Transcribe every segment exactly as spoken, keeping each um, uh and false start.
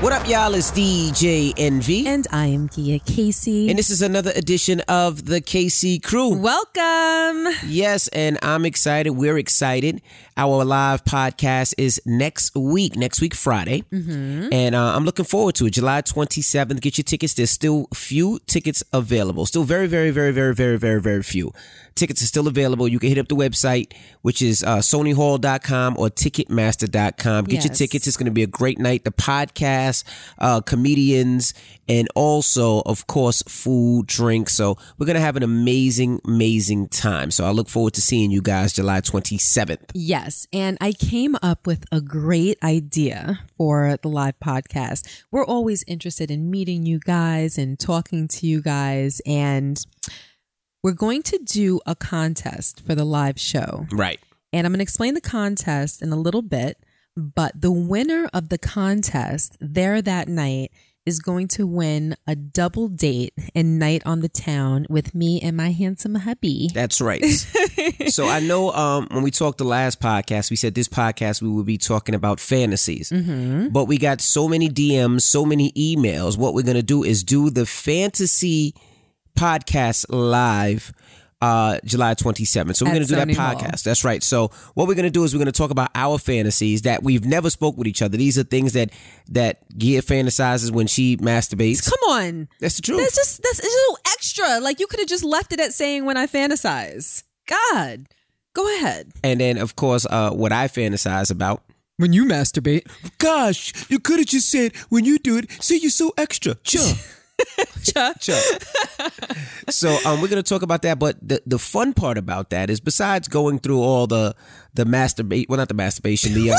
What up, y'all? It's D J Envy. And I am Gia Casey. And this is another edition of the Casey Crew. Welcome. Yes, and I'm excited. We're excited. Our live podcast is next week, next week, Friday. Mm-hmm. And uh, I'm looking forward to it. July twenty-seventh. Get your tickets. There's still few tickets available. Still very, very, very, very, very, very, very few. Tickets are still available. You can hit up the website, which is uh, Sony Hall dot com or Ticketmaster dot com. Get yes. your tickets. It's going to be a great night. The podcast. Uh, comedians, and also, of course, food, drink. So we're going to have an amazing, amazing time. So I look forward to seeing you guys July twenty-seventh. Yes. And I came up with a great idea for the live podcast. We're always interested in meeting you guys and talking to you guys. And we're going to do a contest for the live show. Right. And I'm going to explain the contest in a little bit. But the winner of the contest there that night is going to win a double date and night on the town with me and my handsome hubby. That's right. So I know um, when we talked the last podcast, we said this podcast, we would be talking about fantasies. Mm-hmm. But we got so many D Ms, so many emails. What we're going to do is do the fantasy podcast live Uh, July twenty-seventh. So we're going to do that podcast. That's right. So what we're going to do is we're going to talk about our fantasies that we've never spoke with each other. These are things that that Gia fantasizes when she masturbates. Come on. That's the truth. That's just, that's it's a little extra. Like you could have just left it at saying when I fantasize. God, go ahead. And then of course, uh, what I fantasize about. When you masturbate. Gosh, you could have just said when you do it, see you're so extra. Sure. Chuck. Chuck. So um, we're going to talk about that. But the, the fun part about that is besides going through all the the masturbate, well, not the masturbation, the uh,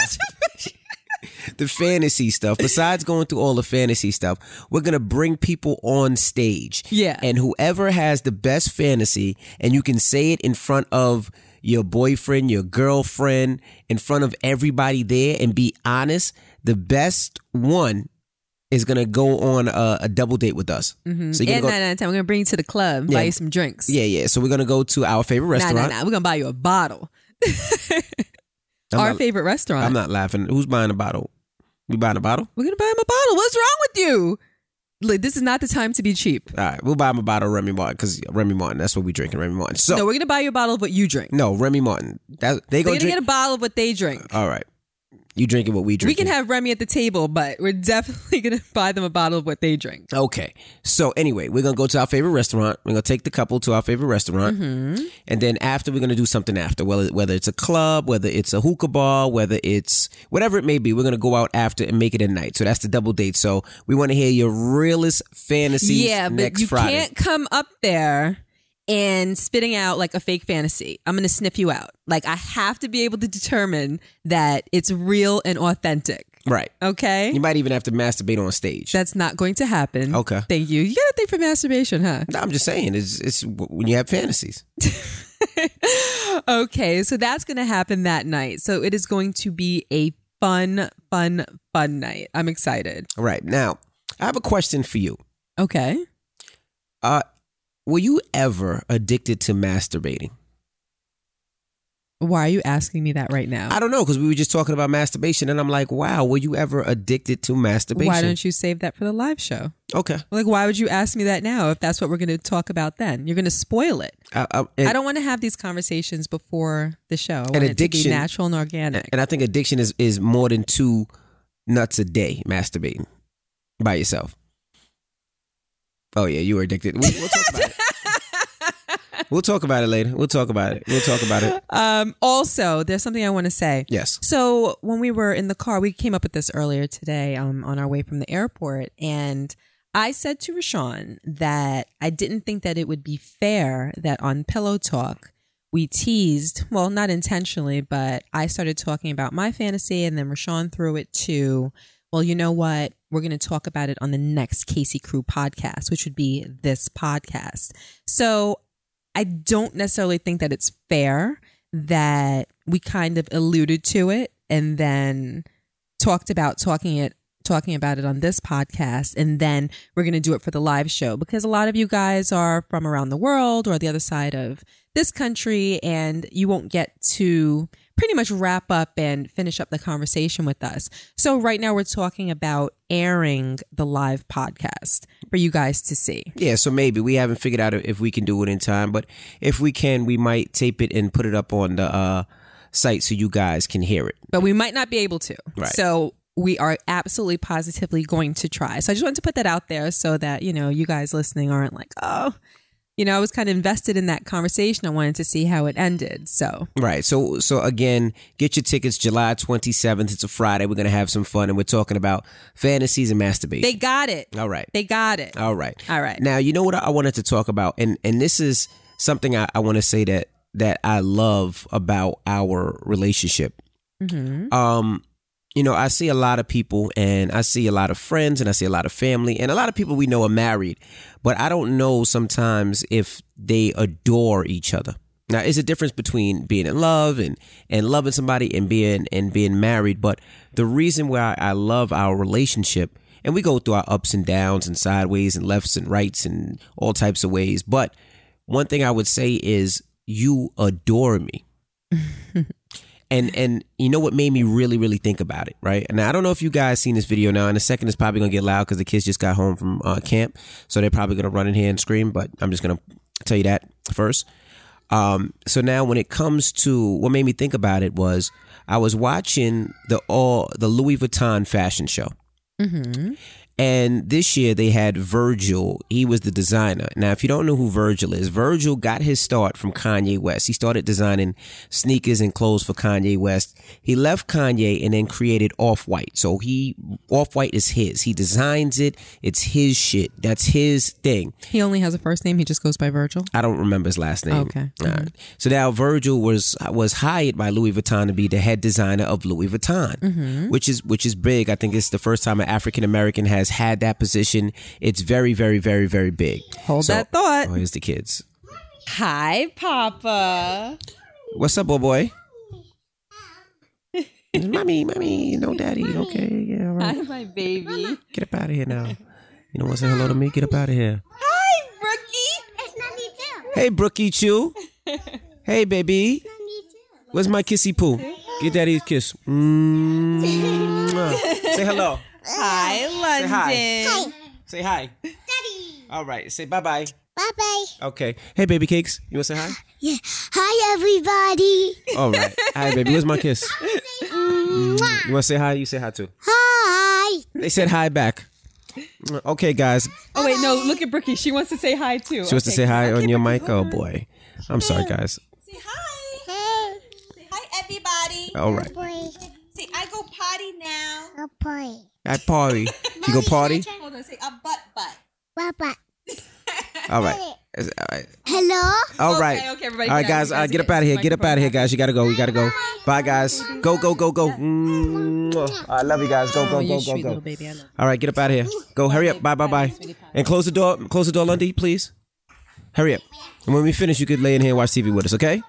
the fantasy stuff, besides going through all the fantasy stuff, we're going to bring people on stage. Yeah. And whoever has the best fantasy, and you can say it in front of your boyfriend, your girlfriend, in front of everybody there and be honest, the best one is going to go on a, a double date with us. Mm-hmm. So and go, nine out of ten, we're going to bring you to the club and yeah. buy you some drinks. Yeah, yeah. So we're going to go to our favorite restaurant. Nah, nah, nah. We're going to buy you a bottle. our not, favorite restaurant. I'm not laughing. Who's buying a bottle? We buying a bottle? We're going to buy him a bottle. What's wrong with you? Like, this is not the time to be cheap. All right. We'll buy him a bottle of Remy Martin because Remy Martin, that's what we drinking, Remy Martin. So, no, we're going to buy you a bottle of what you drink. No, Remy Martin. That, they go They're going to get a bottle of what they drink. All right. You drinking what we drink. We can have Remy at the table, but we're definitely going to buy them a bottle of what they drink. Okay. So anyway, we're going to go to our favorite restaurant. We're going to take the couple to our favorite restaurant. Mm-hmm. And then after, we're going to do something after. Whether, whether it's a club, whether it's a hookah bar, whether it's whatever it may be, we're going to go out after and make it a night. So that's the double date. So we want to hear your realest fantasies yeah, next but you Friday. Can't come up there and spitting out like a fake fantasy. I'm going to sniff you out. Like I have to be able to determine that it's real and authentic. Right. Okay. You might even have to masturbate on stage. That's not going to happen. Okay. Thank you. You got to think for masturbation, huh? No, I'm just saying. It's, it's when you have fantasies. Okay. So that's going to happen that night. So it is going to be a fun, fun, fun night. I'm excited. All right. Now, I have a question for you. Okay. Uh, Were you ever addicted to masturbating? Why are you asking me that right now? I don't know, because we were just talking about masturbation, and I'm like, wow, were you ever addicted to masturbation? Why don't you save that for the live show? Okay. Like, why would you ask me that now if that's what we're going to talk about then? You're going to spoil it. I, I, I don't want to have these conversations before the show. I want it to be natural and organic. And I think addiction is, is more than two nuts a day masturbating by yourself. Oh, yeah, you were addicted. We'll, we'll talk about it. We'll talk about it later. We'll talk about it. We'll talk about it. Um, also, there's something I want to say. Yes. So when we were in the car, we came up with this earlier today um, on our way from the airport. And I said to Rashawn that I didn't think that it would be fair that on Pillow Talk, we teased, well, not intentionally, but I started talking about my fantasy and then Rashawn threw it to, well, you know what? We're going to talk about it on the next Casey Crew podcast, which would be this podcast. So I don't necessarily think that it's fair that we kind of alluded to it and then talked about talking it, talking about it on this podcast, and then we're going to do it for the live show, because a lot of you guys are from around the world or the other side of this country, and you won't get to pretty much wrap up and finish up the conversation with us. So right now we're talking about airing the live podcast for you guys to see. Yeah, so maybe we haven't figured out if we can do it in time, but if we can, we might tape it and put it up on the uh, site so you guys can hear it. But we might not be able to. Right. So we are absolutely positively going to try. So I just wanted to put that out there so that, you know, you guys listening aren't like, oh, you know, I was kind of invested in that conversation. I wanted to see how it ended. So right. So so again, get your tickets July twenty-seventh. It's a Friday. We're going to have some fun. And we're talking about fantasies and masturbation. They got it. All right. They got it. All right. All right. Now, you know what I wanted to talk about? And and this is something I, I want to say that that I love about our relationship. Mm-hmm. Um, you know, I see a lot of people, and I see a lot of friends, and I see a lot of family, and a lot of people we know are married, but I don't know sometimes if they adore each other. Now, it's a difference between being in love and, and loving somebody and being and being married. But the reason why I love our relationship, and we go through our ups and downs and sideways and lefts and rights and all types of ways. But one thing I would say is you adore me. And and you know what made me really, really think about it, right? And I don't know if you guys seen this video now. In a second, it's probably going to get loud because the kids just got home from uh, camp. So they're probably going to run in here and scream. But I'm just going to tell you that first. Um, so now when it comes to what made me think about it was I was watching the all the Louis Vuitton fashion show. Mm-hmm. And this year they had Virgil. He was the designer. Now, if you don't know who Virgil is, Virgil got his start from Kanye West. He started designing sneakers and clothes for Kanye West. He left Kanye and then created Off-White. So he Off-White is his. He designs it. It's his shit. That's his thing. He only has a first name. He just goes by Virgil. I don't remember his last name. Okay. All right. So now Virgil was was hired by Louis Vuitton to be the head designer of Louis Vuitton, mm-hmm. which is which is big. I think it's the first time an African American has had that position. It's very, very, very, very big. Hold so, that thought. Oh, here's the kids. Hi, Papa. What's up, little boy? Mommy, mommy, no daddy. Mommy. Okay, yeah, all right. Hi, my baby. Get up out of here now. You know what's saying hello to me? Get up out of here. Hi, Brookie. It's mommy too. Hey, Brookie Chew. Hey, baby. It's mommy too. Where's my kissy poo? Get daddy's kiss. Mm-hmm. Say hello. Hi, London. Say hi. Hi. Say hi. Daddy. All right. Say bye-bye. Bye-bye. Okay. Hey, baby cakes. You want to say hi? Yeah. Hi, everybody. All right. Hi, baby. Where's my kiss? Mm-hmm. You want to say hi? You say hi, too. Hi. They said hi back. Okay, guys. Oh, wait. No, look at Brookie. She wants to say hi, too. She okay. wants to say hi okay, on okay, your Brookie, mic. Oh, boy. I'm sorry, guys. Say hi. Hey. Say hi, everybody. All right. Oh, boy. Say, I go potty now. I'll potty. I party. You go party? Hold on, say a butt butt. Butt butt. All right. All right. Hello? All right. Okay, okay, everybody. All right, guys. guys uh, get up out of here. Get up out of here, guys. You got to go. You got to go. Bye, guys. Go, go, go, go. Mm-hmm. I love you guys. Go, go, go, go, go. go. All right, get up out of here. Go, hurry up. Bye, bye, bye. And close the door. Close the door, Lundy, please. Hurry up. And when we finish, you could lay in here and watch T V with us, okay?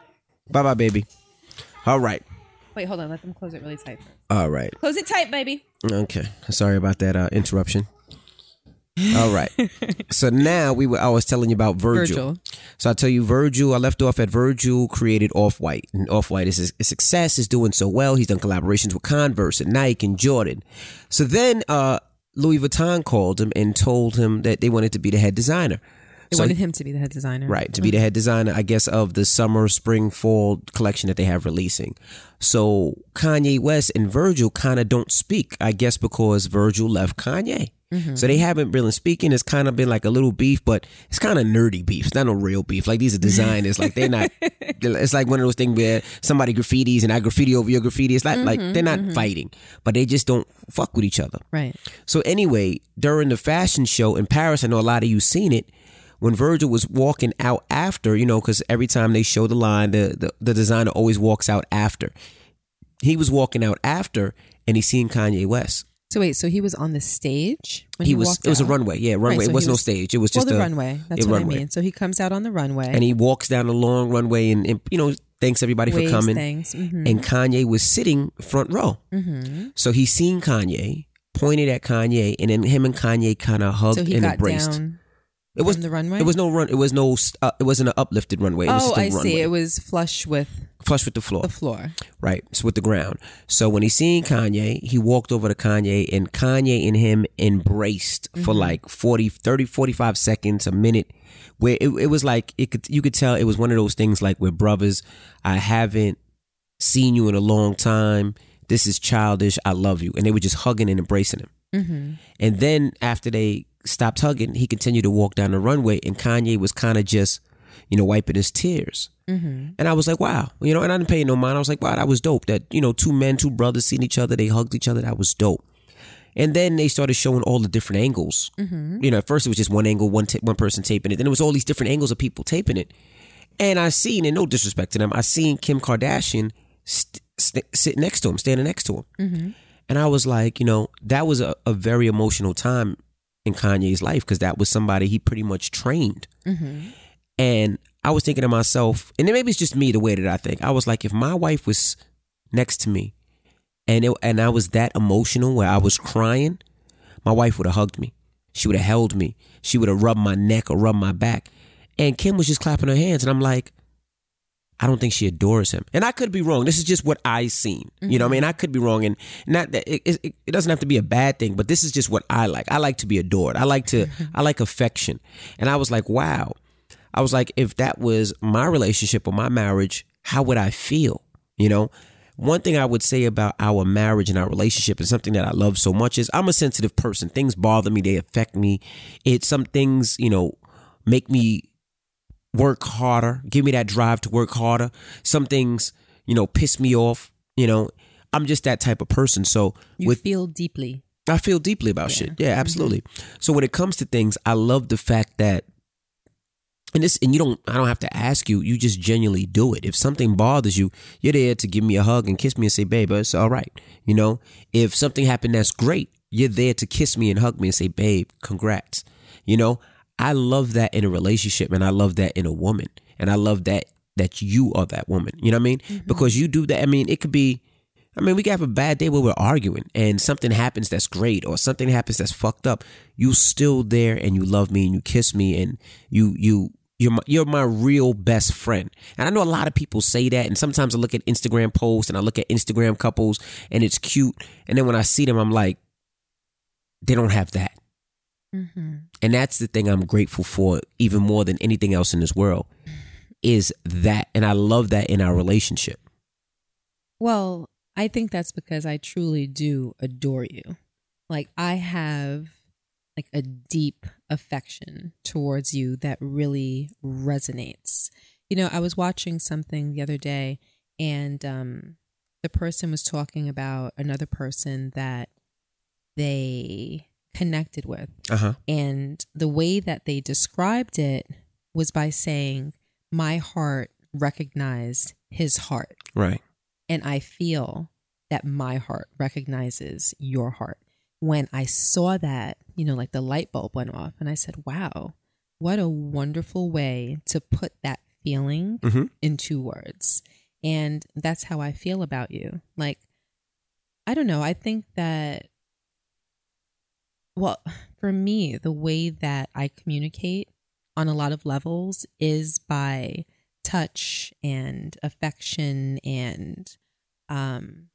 Bye-bye, baby. All right. Wait, hold on. Let them close it really tight first. All right. Close it tight, baby. Okay. Sorry about that uh, interruption. All right. So now we were, I was telling you about Virgil. Virgil. So I tell you, Virgil, I left off at Virgil created Off-White. And Off-White is a success. Is doing so well. He's done collaborations with Converse and Nike and Jordan. So then uh, Louis Vuitton called him and told him that they wanted to be the head designer. They so, wanted him to be the head designer. Right, to be the head designer, I guess, of the summer, spring, fall collection that they have releasing. So Kanye West and Virgil kind of don't speak, I guess, because Virgil left Kanye. Mm-hmm. So they haven't been speaking. It's kind of been like a little beef, but it's kind of nerdy beef. It's not no real beef. Like, these are designers. Like, they're not. It's like one of those things where somebody graffitis and I graffiti over your graffiti. It's not mm-hmm, like they're not mm-hmm. fighting, but they just don't fuck with each other. Right. So anyway, during the fashion show in Paris, I know a lot of you seen it. When Virgil was walking out after, you know, because every time they show the line, the, the, the designer always walks out after. He was walking out after, and he seen Kanye West. So wait, so he was on the stage when he, he was, walked out? It was a runway, yeah, runway. Right, so it wasn't was, no stage. It was just well, the a, runway. That's what runway. I mean. So he comes out on the runway. And he walks down a long runway and, and you know, thanks everybody Waves, for coming. Thanks. Mm-hmm. And Kanye was sitting front row. Mm-hmm. So he seen Kanye. pointed at Kanye, and then him and Kanye kind of hugged so he and got embraced. Down it was the runway. It was no run. It was no. Uh, it wasn't an uplifted runway. It was oh, still I runway. see. It was flush with flush with the floor. The floor, right? So with the ground. So when he seen Kanye, he walked over to Kanye, and Kanye and him embraced mm-hmm. for like forty, thirty, forty-five seconds, a minute. Where it, it was like it could you could tell it was one of those things like we're brothers. I haven't seen you in a long time. This is childish. I love you. And they were just hugging and embracing him. Mm-hmm. And then after they stopped hugging, he continued to walk down the runway, and Kanye was kind of just, you know, wiping his tears. Mm-hmm. And I was like, wow, you know, and I didn't pay no mind. I was like, wow, that was dope. That, you know, two men, two brothers seeing each other. They hugged each other. That was dope. And then they started showing all the different angles. Mm-hmm. You know, at first it was just one angle, one, ta- one person taping it. Then it was all these different angles of people taping it. And I seen, and no disrespect to them, I seen Kim Kardashian st- St- sit next to him, standing next to him. Mm-hmm. And I was like, you know, that was a, a very emotional time in Kanye's life, because that was somebody he pretty much trained. Mm-hmm. And I was thinking to myself, and then maybe it's just me the way that I think. I was like, if my wife was next to me and it, and I was that emotional where I was crying, my wife would have hugged me. She would have held me. She would have rubbed my neck or rubbed my back. And Kim was just clapping her hands. And I'm like, I don't think she adores him. And I could be wrong. This is just what I seen. Mm-hmm. You know what I mean? I could be wrong. And not that it, it, it doesn't have to be a bad thing, but this is just what I like. I like to be adored. I like to, I like affection. And I was like, wow. I was like, if that was my relationship or my marriage, how would I feel? You know, one thing I would say about our marriage and our relationship, and something that I love so much, is I'm a sensitive person. Things bother me. They affect me. It's some things, you know, make me work harder, give me that drive to work harder. Some things, you know, piss me off. You know, I'm just that type of person. So you with, feel deeply. I feel deeply about yeah. shit. Yeah, absolutely. Mm-hmm. So when it comes to things, I love the fact that, and this, and you don't, I don't have to ask you. You just genuinely do it. If something bothers you, you're there to give me a hug and kiss me and say, "Babe, it's all right." You know, if something happened that's great, you're there to kiss me and hug me and say, "Babe, congrats." You know. I love that in a relationship, and I love that in a woman, and I love that that you are that woman. You know what I mean? Mm-hmm. Because you do that. I mean, it could be, I mean, we could have a bad day where we're arguing and something happens that's great, or something happens that's fucked up. You're still there, and you love me, and you kiss me, and you you you're my, you're my real best friend. And I know a lot of people say that, and sometimes I look at Instagram posts and I look at Instagram couples, and it's cute, and then when I see them, I'm like, they don't have that. Mm-hmm. And that's the thing I'm grateful for, even more than anything else in this world, is that. And I love that in our relationship. Well, I think that's because I truly do adore you. Like, I have like a deep affection towards you that really resonates. You know, I was watching something the other day, and um, the person was talking about another person that they connected with. Uh-huh. And the way that they described it was by saying, my heart recognized his heart. Right. And I feel that my heart recognizes your heart. When I saw that, you know, like the light bulb went off, and I said, wow, what a wonderful way to put that feeling mm-hmm. into words. And that's how I feel about you. Like, I don't know. I think that Well, for me, the way that I communicate on a lot of levels is by touch and affection and um,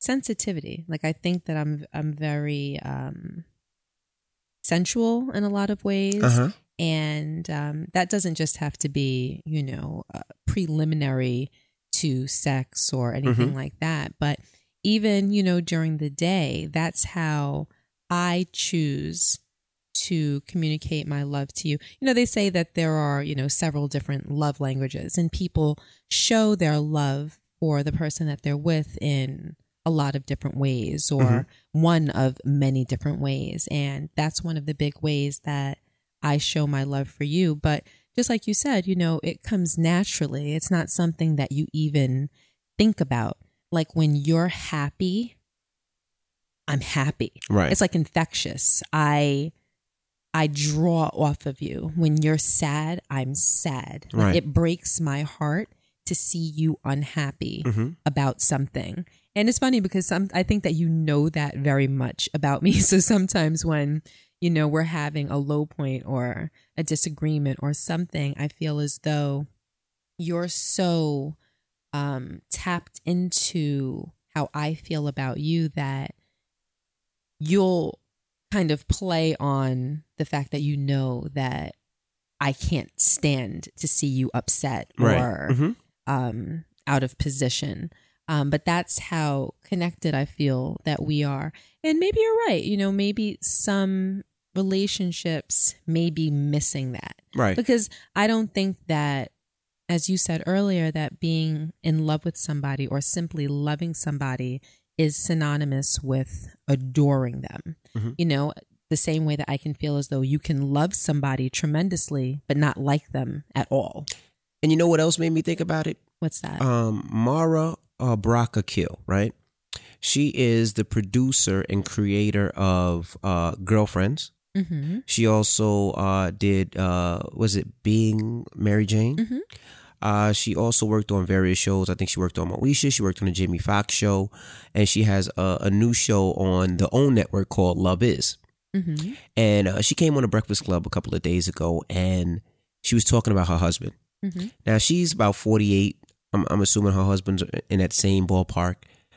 sensitivity. Like, I think that I'm I'm very um, sensual in a lot of ways. Uh-huh. And um, that doesn't just have to be, you know, uh, preliminary to sex or anything mm-hmm. like that. But even, you know, during the day, that's how I choose to communicate my love to you. You know, they say that there are, you know, several different love languages, and people show their love for the person that they're with in a lot of different ways, or mm-hmm. one of many different ways. And that's one of the big ways that I show my love for you. But just like you said, you know, it comes naturally. It's not something that you even think about. Like, when you're happy, I'm happy. Right. It's like infectious. I I draw off of you. When you're sad, I'm sad. Right. Like, it breaks my heart to see you unhappy mm-hmm. about something. And it's funny because some, I think that you know that very much about me. So sometimes when, you know, we're having a low point or a disagreement or something, I feel as though you're so um, tapped into how I feel about you that you'll kind of play on the fact that you know that I can't stand to see you upset right. or mm-hmm. um, out of position. Um, but that's how connected I feel that we are. And maybe you're right. You know, maybe some relationships may be missing that. Right. Because I don't think that, as you said earlier, that being in love with somebody or simply loving somebody is synonymous with adoring them. Mm-hmm. You know, the same way that I can feel as though you can love somebody tremendously, but not like them at all. And you know what else made me think about it? What's that? Um, Mara Uh, Brock Akil, right? She is the producer and creator of uh, Girlfriends. Mm-hmm. She also uh, did, uh, was it Being Mary Jane? Mm-hmm. Uh, she also worked on various shows. I think she worked on Moesha. She worked on the Jamie Foxx Show. And she has a, a new show on the OWN Network called Love Is. Mm-hmm. And uh, she came on the Breakfast Club a couple of days ago and she was talking about her husband. Mm-hmm. Now, she's about forty-eight. I'm, I'm assuming her husband's in that same ballpark,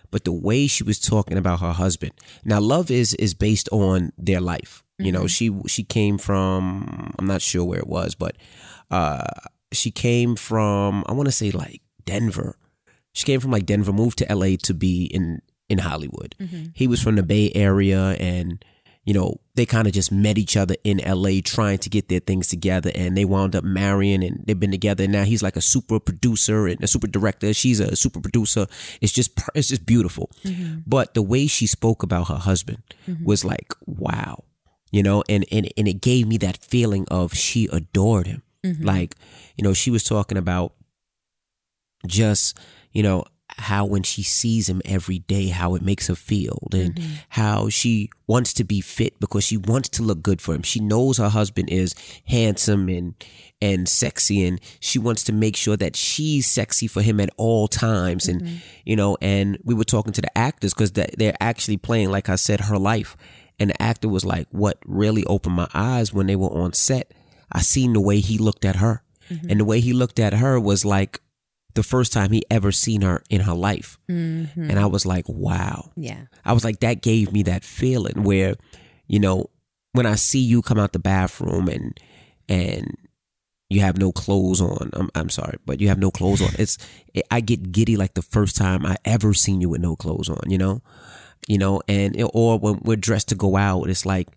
but the way she was talking about her husband. Now, Love Is is based on their life. Mm-hmm. You know, she she came from, I'm not sure where it was, but uh, she came from, I want to say like Denver. She came from like Denver, moved to L A to be in, in Hollywood. Mm-hmm. He was from the Bay Area and, you know, they kind of just met each other in L A trying to get their things together, and they wound up marrying and they've been together. And now he's like a super producer and a super director. She's a super producer. It's just it's just beautiful. Mm-hmm. But the way she spoke about her husband mm-hmm. was like, wow, you know, and, and, and it gave me that feeling of she adored him. Mm-hmm. Like, you know, she was talking about just, you know, how when she sees him every day, how it makes her feel and mm-hmm. how she wants to be fit because she wants to look good for him. She knows her husband is handsome and and sexy, and she wants to make sure that she's sexy for him at all times. Mm-hmm. And, you know, and we were talking to the actors because they're actually playing, like I said, her life. And the actor was like, what really opened my eyes when they were on set, I seen the way he looked at her. Mm-hmm. And the way he looked at her was like the first time he ever seen her in her life. Mm-hmm. And I was like, wow. Yeah. I was like, that gave me that feeling where, you know, when I see you come out the bathroom and and you have no clothes on, I'm I'm sorry, but you have no clothes on. It's it, I get giddy like the first time I ever seen you with no clothes on, you know? You know, and or when we're dressed to go out, it's like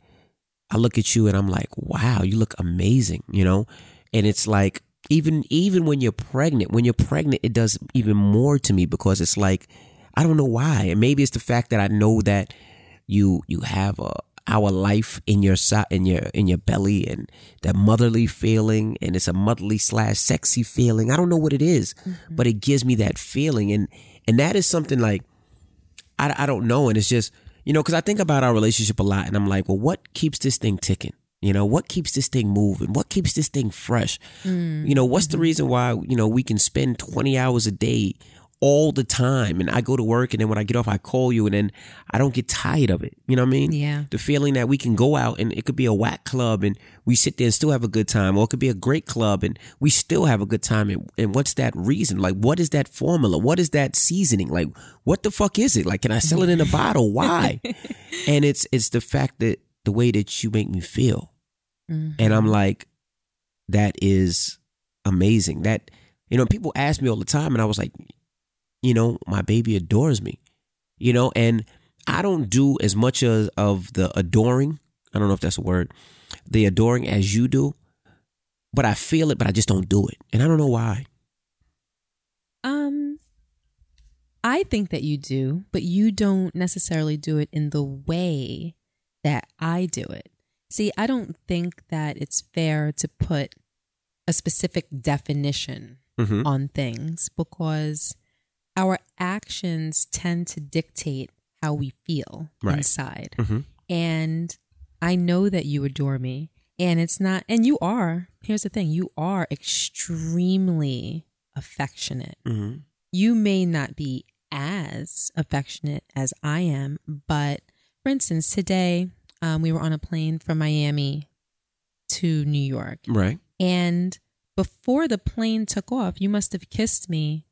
I look at you and I'm like, wow, you look amazing, you know? And it's like Even even when you're pregnant, when you're pregnant, it does even more to me because it's like, I don't know why. And maybe it's the fact that I know that you you have a, our life in your in your in your belly and that motherly feeling, and it's a motherly slash sexy feeling. I don't know what it is, mm-hmm. but it gives me that feeling, and and that is something like I I don't know, and it's just, you know, because I think about our relationship a lot, and I'm like, well, what keeps this thing ticking? You know, what keeps this thing moving? What keeps this thing fresh? Mm. You know, what's the reason why, you know, we can spend twenty hours a day all the time, and I go to work, and then when I get off, I call you, and then I don't get tired of it. You know what I mean? Yeah. The feeling that we can go out, and it could be a whack club, and we sit there and still have a good time, or it could be a great club, and we still have a good time. And, and what's that reason? Like, what is that formula? What is that seasoning? Like, what the fuck is it? Like, can I sell it in a bottle? Why? And it's it's the fact that the way that you make me feel. Mm-hmm. And I'm like, that is amazing. That, you know, people ask me all the time, and I was like, you know, my baby adores me, you know, and I don't do as much as of the adoring. I don't know if that's a word, the adoring as you do, but I feel it, but I just don't do it. And I don't know why. Um, I think that you do, but you don't necessarily do it in the way that I do it. See, I don't think that it's fair to put a specific definition mm-hmm. on things because our actions tend to dictate how we feel right. inside. Mm-hmm. And I know that you adore me, and it's not, and you are, here's the thing, you are extremely affectionate. Mm-hmm. You may not be as affectionate as I am. But for instance, today um, we were on a plane from Miami to New York. Right. And before the plane took off, you must have kissed me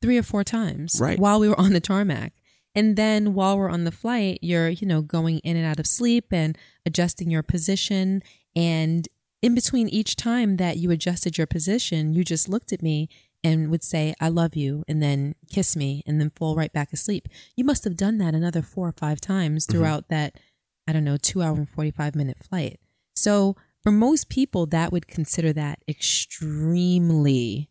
three or four times right. while we were on the tarmac. And then while we're on the flight, you're, you know, going in and out of sleep and adjusting your position. And in between each time that you adjusted your position, you just looked at me and would say, I love you, and then kiss me, and then fall right back asleep. You must have done that another four or five times throughout mm-hmm. that, I don't know, two hour and forty-five minute flight. So for most people, that would consider that extremely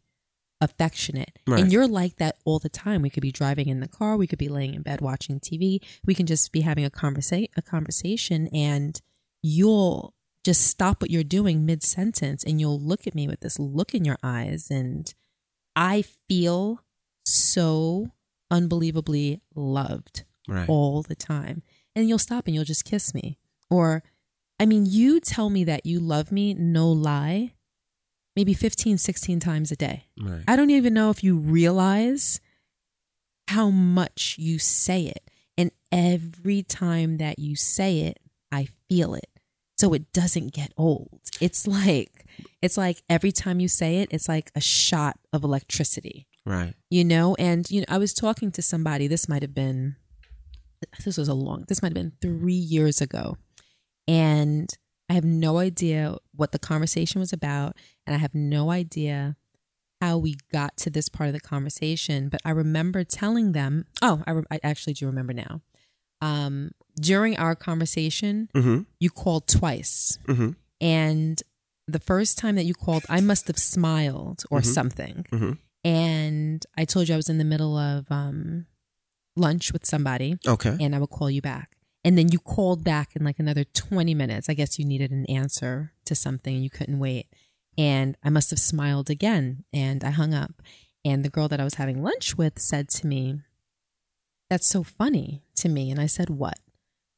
affectionate. Right. And you're like that all the time. We could be driving in the car, we could be laying in bed watching T V, we can just be having a conversa- a conversation, and you'll just stop what you're doing mid-sentence and you'll look at me with this look in your eyes, and I feel so unbelievably loved right. all the time. And you'll stop and you'll just kiss me. Or, I mean, you tell me that you love me, no lie, maybe fifteen, sixteen times a day. Right. I don't even know if you realize how much you say it. And every time that you say it, I feel it. So it doesn't get old. It's like, it's like every time you say it, it's like a shot of electricity. Right. You know, and you know, I was talking to somebody, this might have been, this was a long, this might have been three years ago. And I have no idea what the conversation was about, and I have no idea how we got to this part of the conversation, but I remember telling them, oh, I, re- I actually do remember now. Um, during our conversation, mm-hmm. you called twice. Mm-hmm. And the first time that you called, I must have smiled or mm-hmm. something. Mm-hmm. And I told you I was in the middle of um, lunch with somebody. Okay. And I would call you back. And then you called back in like another twenty minutes. I guess you needed an answer to something and you couldn't wait. And I must have smiled again. And I hung up. And the girl that I was having lunch with said to me, that's so funny to me. And I said, what?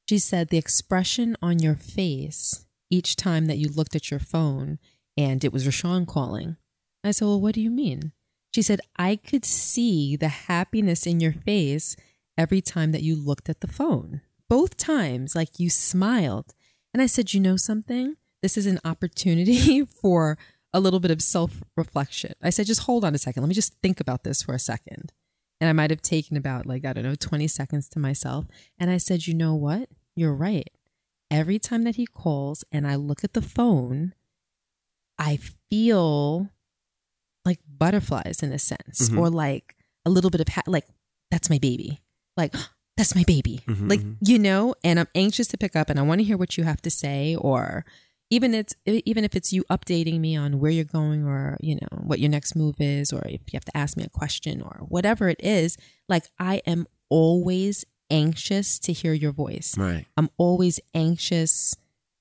She said, the expression on your face each time that you looked at your phone and it was Rashawn calling. I said, well, what do you mean? She said, I could see the happiness in your face every time that you looked at the phone. Both times, like you smiled. And I said, you know something? This is an opportunity for a little bit of self-reflection. I said, just hold on a second. Let me just think about this for a second. And I might have taken about like, I don't know, twenty seconds to myself. And I said, you know what? You're right. Every time that he calls and I look at the phone, I feel like butterflies in a sense, mm-hmm. or like a little bit of ha- like, that's my baby. Like, that's my baby. Mm-hmm, like, mm-hmm. you know, and I'm anxious to pick up and I want to hear what you have to say, or even it's even if it's you updating me on where you're going, or, you know, what your next move is, or if you have to ask me a question or whatever it is, like I am always anxious to hear your voice. Right. I'm always anxious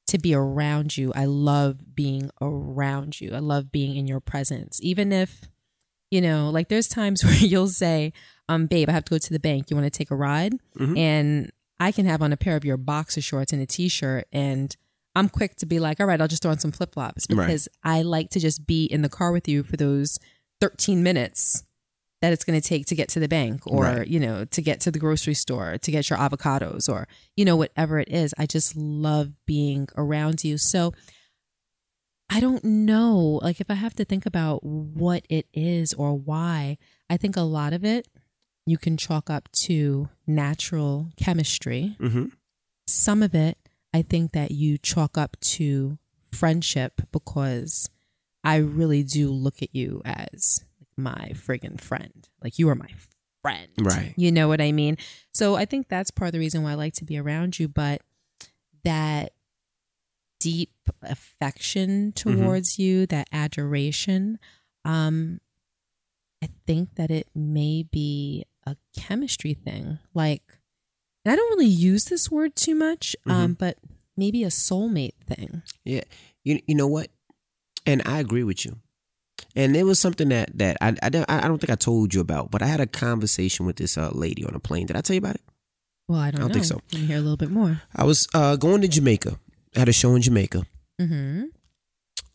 to be around you. I love being around you. I love being in your presence. Even if, you know, like there's times where you'll say, um, babe, I have to go to the bank. You want to take a ride? Mm-hmm. And I can have on a pair of your boxer shorts and a t-shirt, and I'm quick to be like, all right, I'll just throw on some flip-flops, because right. I like to just be in the car with you for those thirteen minutes that it's going to take to get to the bank, or, right. you know, to get to the grocery store, to get your avocados, or, you know, whatever it is. I just love being around you. So I don't know, like if I have to think about what it is or why, I think a lot of it you can chalk up to natural chemistry. Mm-hmm. Some of it, I think that you chalk up to friendship, because I really do look at you as my friggin' friend. Like you are my friend. Right. You know what I mean? So I think that's part of the reason why I like to be around you, but that deep affection towards mm-hmm. you, that adoration, um, I think that it may be a chemistry thing. Like, and I don't really use this word too much, um, mm-hmm. but maybe a soulmate thing. Yeah. You you know what? And I agree with you. And there was something that, that I, I, I don't think I told you about, but I had a conversation with this uh, lady on a plane. Did I tell you about it? Well, I don't, I don't know. think so. Let me hear a little bit more. I was uh, going to Jamaica. I had a show in Jamaica. Mm-hmm.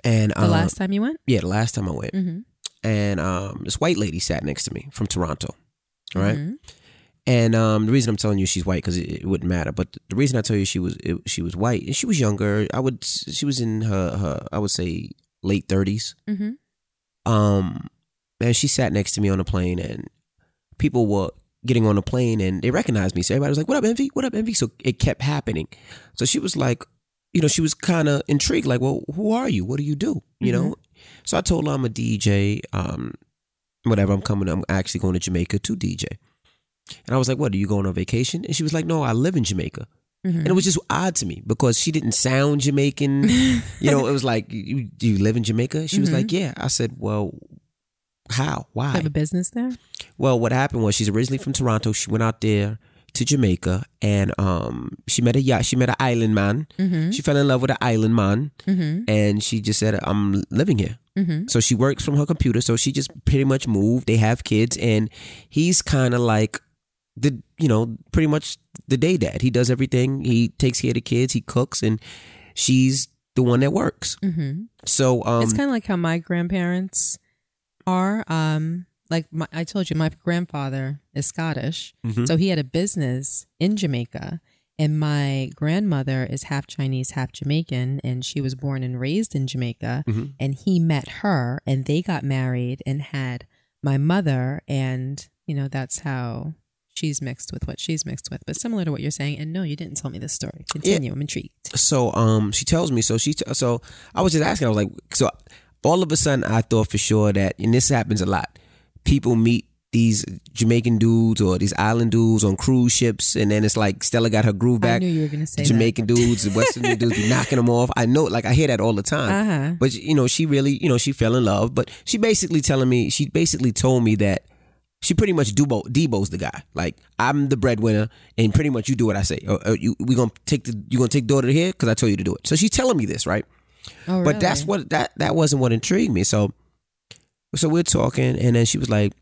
And um, the last time you went? Yeah, the last time I went. Mm-hmm. And um, this white lady sat next to me from Toronto, right? Mm-hmm. And um, the reason I'm telling you she's white, because it, it wouldn't matter. But the reason I tell you she was it, she was white, and she was younger. I would she was in her, her I would say late thirties. Mm-hmm. Um, and she sat next to me on the plane, and people were getting on the plane, and they recognized me. So everybody was like, "What up, Envy? What up, Envy?" So it kept happening. So she was like, you know, she was kind of intrigued, like, "Well, who are you? What do you do?" You mm-hmm. know. So I told her I'm a D J. Um, whatever, I'm coming. I'm actually going to Jamaica to D J. And I was like, "What, are you going on vacation?" And she was like, "No, I live in Jamaica." Mm-hmm. And it was just odd to me because she didn't sound Jamaican. You know, it was like, you, do you live in Jamaica? She mm-hmm. was like, "Yeah." I said, "Well, how? Why? You have a business there?" Well, what happened was, she's originally from Toronto. She went out there to Jamaica, and um, she met a yacht. She met an island man. Mm-hmm. She fell in love with an island man, mm-hmm. and she just said, "I'm living here." Mm-hmm. So she works from her computer. So she just pretty much moved. They have kids, and he's kind of like the, you know, pretty much the day dad. He does everything. He takes care of the kids. He cooks, and she's the one that works. Mm-hmm. So um, it's kind of like how my grandparents are. Um, like my, I told you, my grandfather is Scottish, mm-hmm. so he had a business in Jamaica, and my grandmother is half Chinese, half Jamaican, and she was born and raised in Jamaica, mm-hmm. and he met her, and they got married and had my mother, and you know, that's how she's mixed with what she's mixed with. But similar to what you're saying, and no, you didn't tell me this story. Continue, yeah. I'm intrigued. So um, she tells me, so she, t- so I was just asking, I was like, so all of a sudden I thought for sure that, and this happens a lot, people meet these Jamaican dudes or these island dudes on cruise ships, and then it's like Stella got her groove back. I knew you were gonna say the Jamaican that. dudes, the Western dudes be knocking them off. I know, like I hear that all the time. Uh-huh. But you know, she really, you know, she fell in love. But she basically telling me, she basically told me that she pretty much Debo, Debo's the guy. Like, I'm the breadwinner, and pretty much you do what I say. Or, or you, we gonna take the, you gonna take daughter here because I told you to do it. So she's telling me this, right? Oh, but really? that's what that that wasn't what intrigued me. So. So we're talking, and then she was like,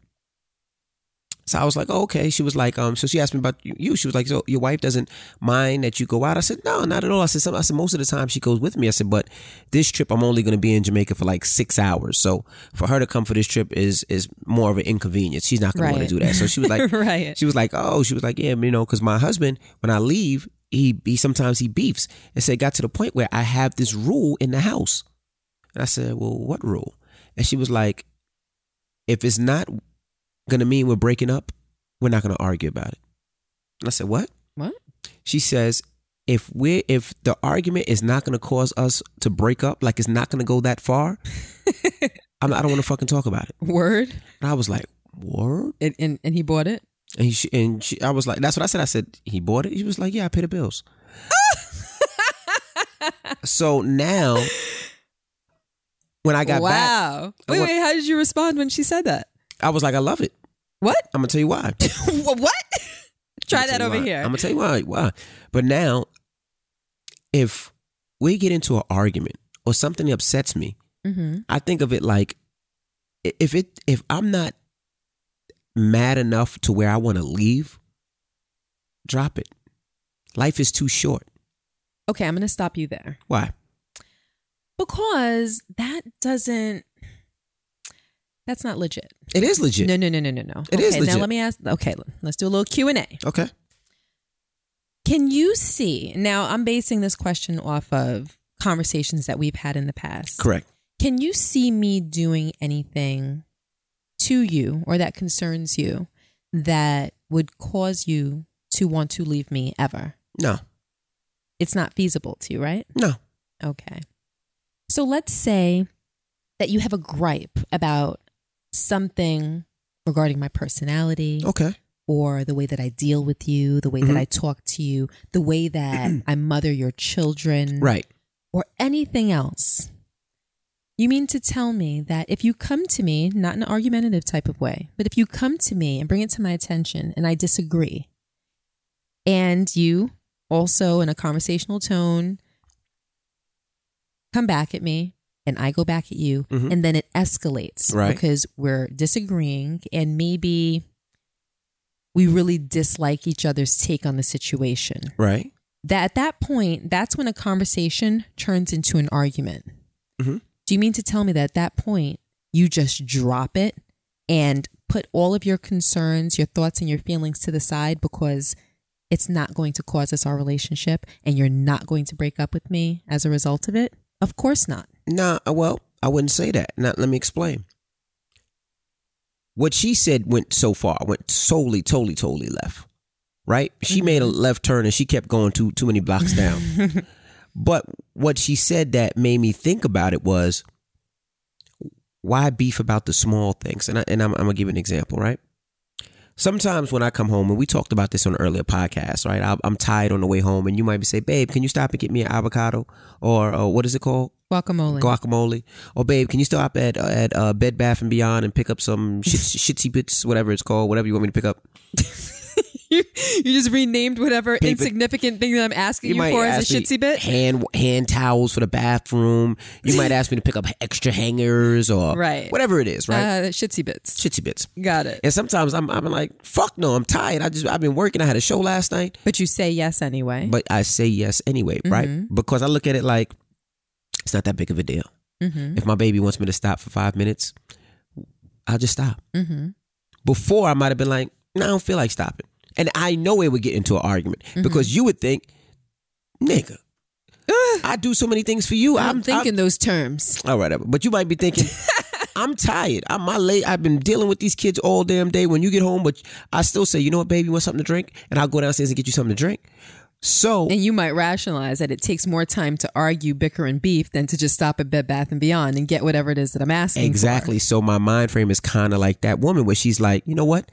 so I was like, oh, okay. She was like, um, so she asked me about you. She was like, so your wife doesn't mind that you go out? I said, no, not at all. I said, some, I said, most of the time she goes with me. I said, but this trip, I'm only going to be in Jamaica for like six hours. So for her to come for this trip is is more of an inconvenience. She's not going to want to do that. So she was like, right. She was like, oh, she was like, yeah, you know, because my husband, when I leave, he, he sometimes he beefs. And so it got to the point where I have this rule in the house. And I said, well, what rule? And she was like, if it's not going to mean we're breaking up, we're not going to argue about it. And I said, what? What? She says, if we're, if the argument is not going to cause us to break up, like it's not going to go that far, I'm not, I don't want to fucking talk about it. Word? And I was like, word? And and, and he bought it? And, he, and she, I was like, that's what I said. I said, he bought it? She was like, yeah, I pay the bills. So now... When I got wow. back. Wait, went, wait, how did you respond when she said that? I was like, I love it. What? I'm going to tell you why. What? Try that over why. here. I'm going to tell you why. Why? But now, if we get into an argument or something upsets me, mm-hmm. I think of it like, if it if I'm not mad enough to where I want to leave, drop it. Life is too short. Okay, I'm going to stop you there. Why? Because that doesn't, that's not legit. It is legit. No, no, no, no, no, no. It okay, is legit. Now let me ask, okay, let's do a little Q and A. Okay. Can you see, now I'm basing this question off of conversations that we've had in the past. Correct. Can you see me doing anything to you or that concerns you that would cause you to want to leave me ever? No. It's not feasible to you, right? No. Okay. So let's say that you have a gripe about something regarding my personality. Okay. Or the way that I deal with you, the way mm-hmm. that I talk to you, the way that I mother your children. Right. Or anything else. You mean to tell me that if you come to me, not in an argumentative type of way, but if you come to me and bring it to my attention and I disagree, and you also in a conversational tone come back at me and I go back at you, mm-hmm. and then it escalates, right? Because we're disagreeing and maybe we really dislike each other's take on the situation. Right. That at that point, that's when a conversation turns into an argument. Mm-hmm. Do you mean to tell me that at that point you just drop it and put all of your concerns, your thoughts, and your feelings to the side, because it's not going to cause us our relationship, and you're not going to break up with me as a result of it? Of course not. No, nah, well, I wouldn't say that. Now, let me explain. What she said went so far, went solely, totally, totally left, right? She mm-hmm. made a left turn and she kept going too, too many blocks down. But what she said that made me think about it was, why beef about the small things? And, I, and I'm, I'm going to give an example, right? Sometimes when I come home, and we talked about this on an earlier podcast, right? I, I'm tired on the way home, and you might be saying, babe, can you stop and get me an avocado? Or uh, what is it called? Guacamole. Guacamole. Or, babe, can you stop at at uh, Bed Bath and Beyond and pick up some shit, shitsy bits, whatever it's called, whatever you want me to pick up? you, you just renamed whatever Paper. Insignificant thing that I'm asking you, you for as a shitsy bit? Hand, hand towels for the bathroom. You might ask me to pick up extra hangers or right. whatever it is, right? Uh, shitsy bits. Shitsy bits. Got it. And sometimes I'm, I'm like, fuck no, I'm tired. I just, I've been working. I had a show last night. But you say yes anyway. But I say yes anyway, mm-hmm. right? Because I look at it like, it's not that big of a deal. Mm-hmm. If my baby wants me to stop for five minutes, I'll just stop. Mm-hmm. Before, I might have been like, no, nah, I don't feel like stopping. And I know it would get into an argument mm-hmm. because you would think, nigga, I do so many things for you. I'm, I'm thinking I'm, those terms. All right. But you might be thinking, I'm tired. I'm my late. I've been dealing with these kids all damn day. When you get home, but I still say, you know what, baby, you want something to drink? And I'll go downstairs and get you something to drink. So, and you might rationalize that it takes more time to argue, bicker, and beef than to just stop at Bed Bath and Beyond and get whatever it is that I'm asking exactly. for. Exactly. So my mind frame is kind of like that woman where she's like, you know what?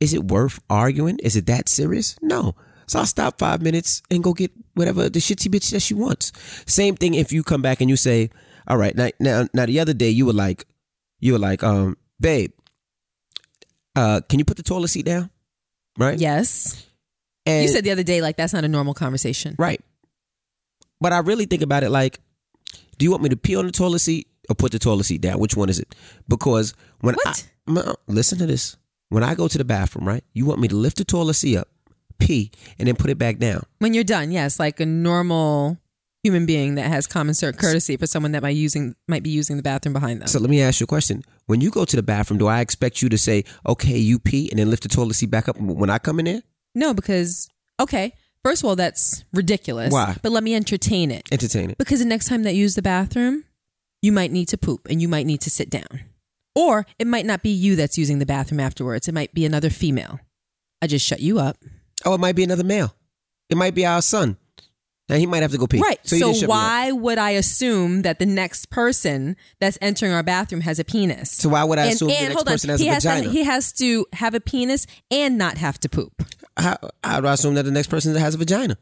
Is it worth arguing? Is it that serious? No. So I'll stop five minutes and go get whatever the shitsy bitch that she wants. Same thing if you come back and you say, all right, now now, now the other day you were like, you were like, um, babe, uh, can you put the toilet seat down? Right? Yes. And you said the other day, like, that's not a normal conversation. Right. But I really think about it like, do you want me to pee on the toilet seat or put the toilet seat down? Which one is it? Because when what? I, listen to this. When I go to the bathroom, right, you want me to lift the toilet seat up, pee, and then put it back down. When you're done, yes, like a normal human being that has common courtesy for someone that might using might be using the bathroom behind them. So let me ask you a question. When you go to the bathroom, do I expect you to say, okay, you pee, and then lift the toilet seat back up when I come in there? No, because, okay, first of all, that's ridiculous. Why? But let me entertain it. Entertain it. Because the next time that you use the bathroom, you might need to poop and you might need to sit down. Or it might not be you that's using the bathroom afterwards. It might be another female. I just shut you up. Oh, it might be another male. It might be our son. Now, he might have to go pee. Right. So, so you why would I assume that the next person that's entering our bathroom has a penis? So why would I and, assume and, the next person has he a has vagina? To, he has to have a penis and not have to poop. How, how do I assume that the next person has a vagina?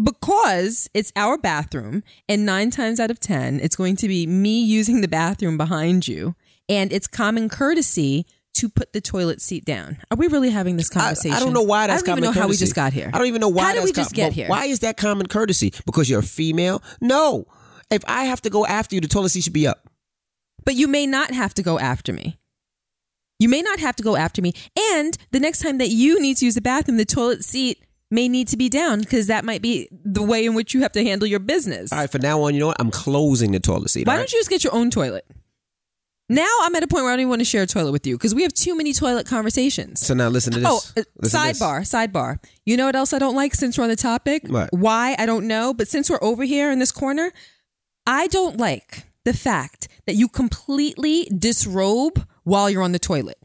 Because it's our bathroom, and nine times out of ten, it's going to be me using the bathroom behind you, and it's common courtesy to put the toilet seat down. Are we really having this conversation? I, I don't know why that's common courtesy. I don't even know courtesy. How we just got here. I don't even know why. How did we just com- get here? Why is that common courtesy? Because you're a female? No. If I have to go after you, the toilet seat should be up. But you may not have to go after me. You may not have to go after me. And the next time that you need to use the bathroom, the toilet seat may need to be down because that might be the way in which you have to handle your business. All right, from now on, you know what? I'm closing the toilet seat. Why right? don't you just get your own toilet? Now I'm at a point where I don't even want to share a toilet with you because we have too many toilet conversations. So now listen to this. Oh, listen sidebar, this. sidebar. You know what else I don't like since we're on the topic? What? Why? I don't know. But since we're over here in this corner, I don't like the fact that you completely disrobe while you're on the toilet.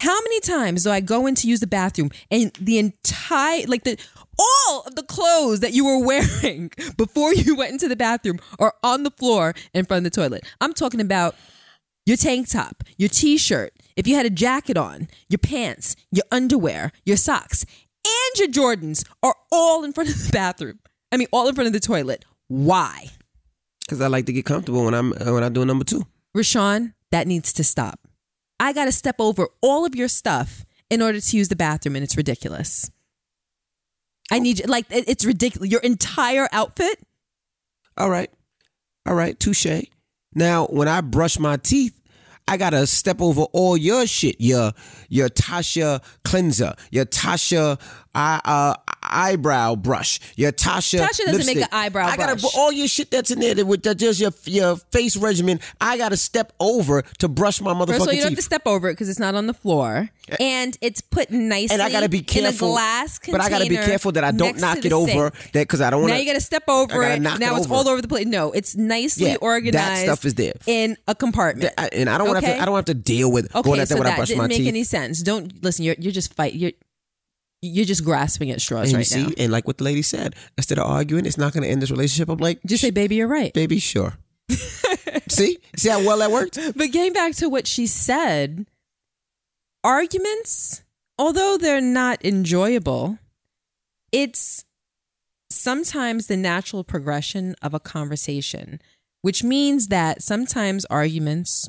How many times do I go in to use the bathroom and the entire, like the, all of the clothes that you were wearing before you went into the bathroom are on the floor in front of the toilet? I'm talking about your tank top, your t-shirt, if you had a jacket on, your pants, your underwear, your socks, and your Jordans are all in front of the bathroom. I mean, all in front of the toilet. Why? Because I like to get comfortable when I'm, when I do number two. Rashawn, that needs to stop. I got to step over all of your stuff in order to use the bathroom, and it's ridiculous. I need you, like, it's ridiculous. Your entire outfit? All right. All right. Touche. Now, when I brush my teeth, I got to step over all your shit. Your, your Tasha cleanser, your Tasha eye, uh, eyebrow brush, your Tasha Tasha doesn't lipstick. Make an eyebrow I gotta, brush. All your shit that's in there, that with that just your your face regimen, I got to step over to brush my motherfucking teeth. First of all, you don't teeth. have to step over it because it's not on the floor. And it's put nicely and I gotta be careful, in a glass container. But I got to be careful that I don't knock it over because I don't want to. Now you got to step over it. Now it it's over. all over the place. No, it's nicely yeah, organized. That stuff is there. In a compartment. That, and I don't, okay? have to, I don't have to deal with okay, going out there so when I brush my teeth. That didn't make any sense. Don't, listen, you're, you're just fight. You're, You're just grasping at straws and right see, now. And like what the lady said, instead of arguing, it's not going to end this relationship. I'm like, just say, baby, you're right. Baby, sure. see? See how well that worked? But getting back to what she said, arguments, although they're not enjoyable, it's sometimes the natural progression of a conversation, which means that sometimes arguments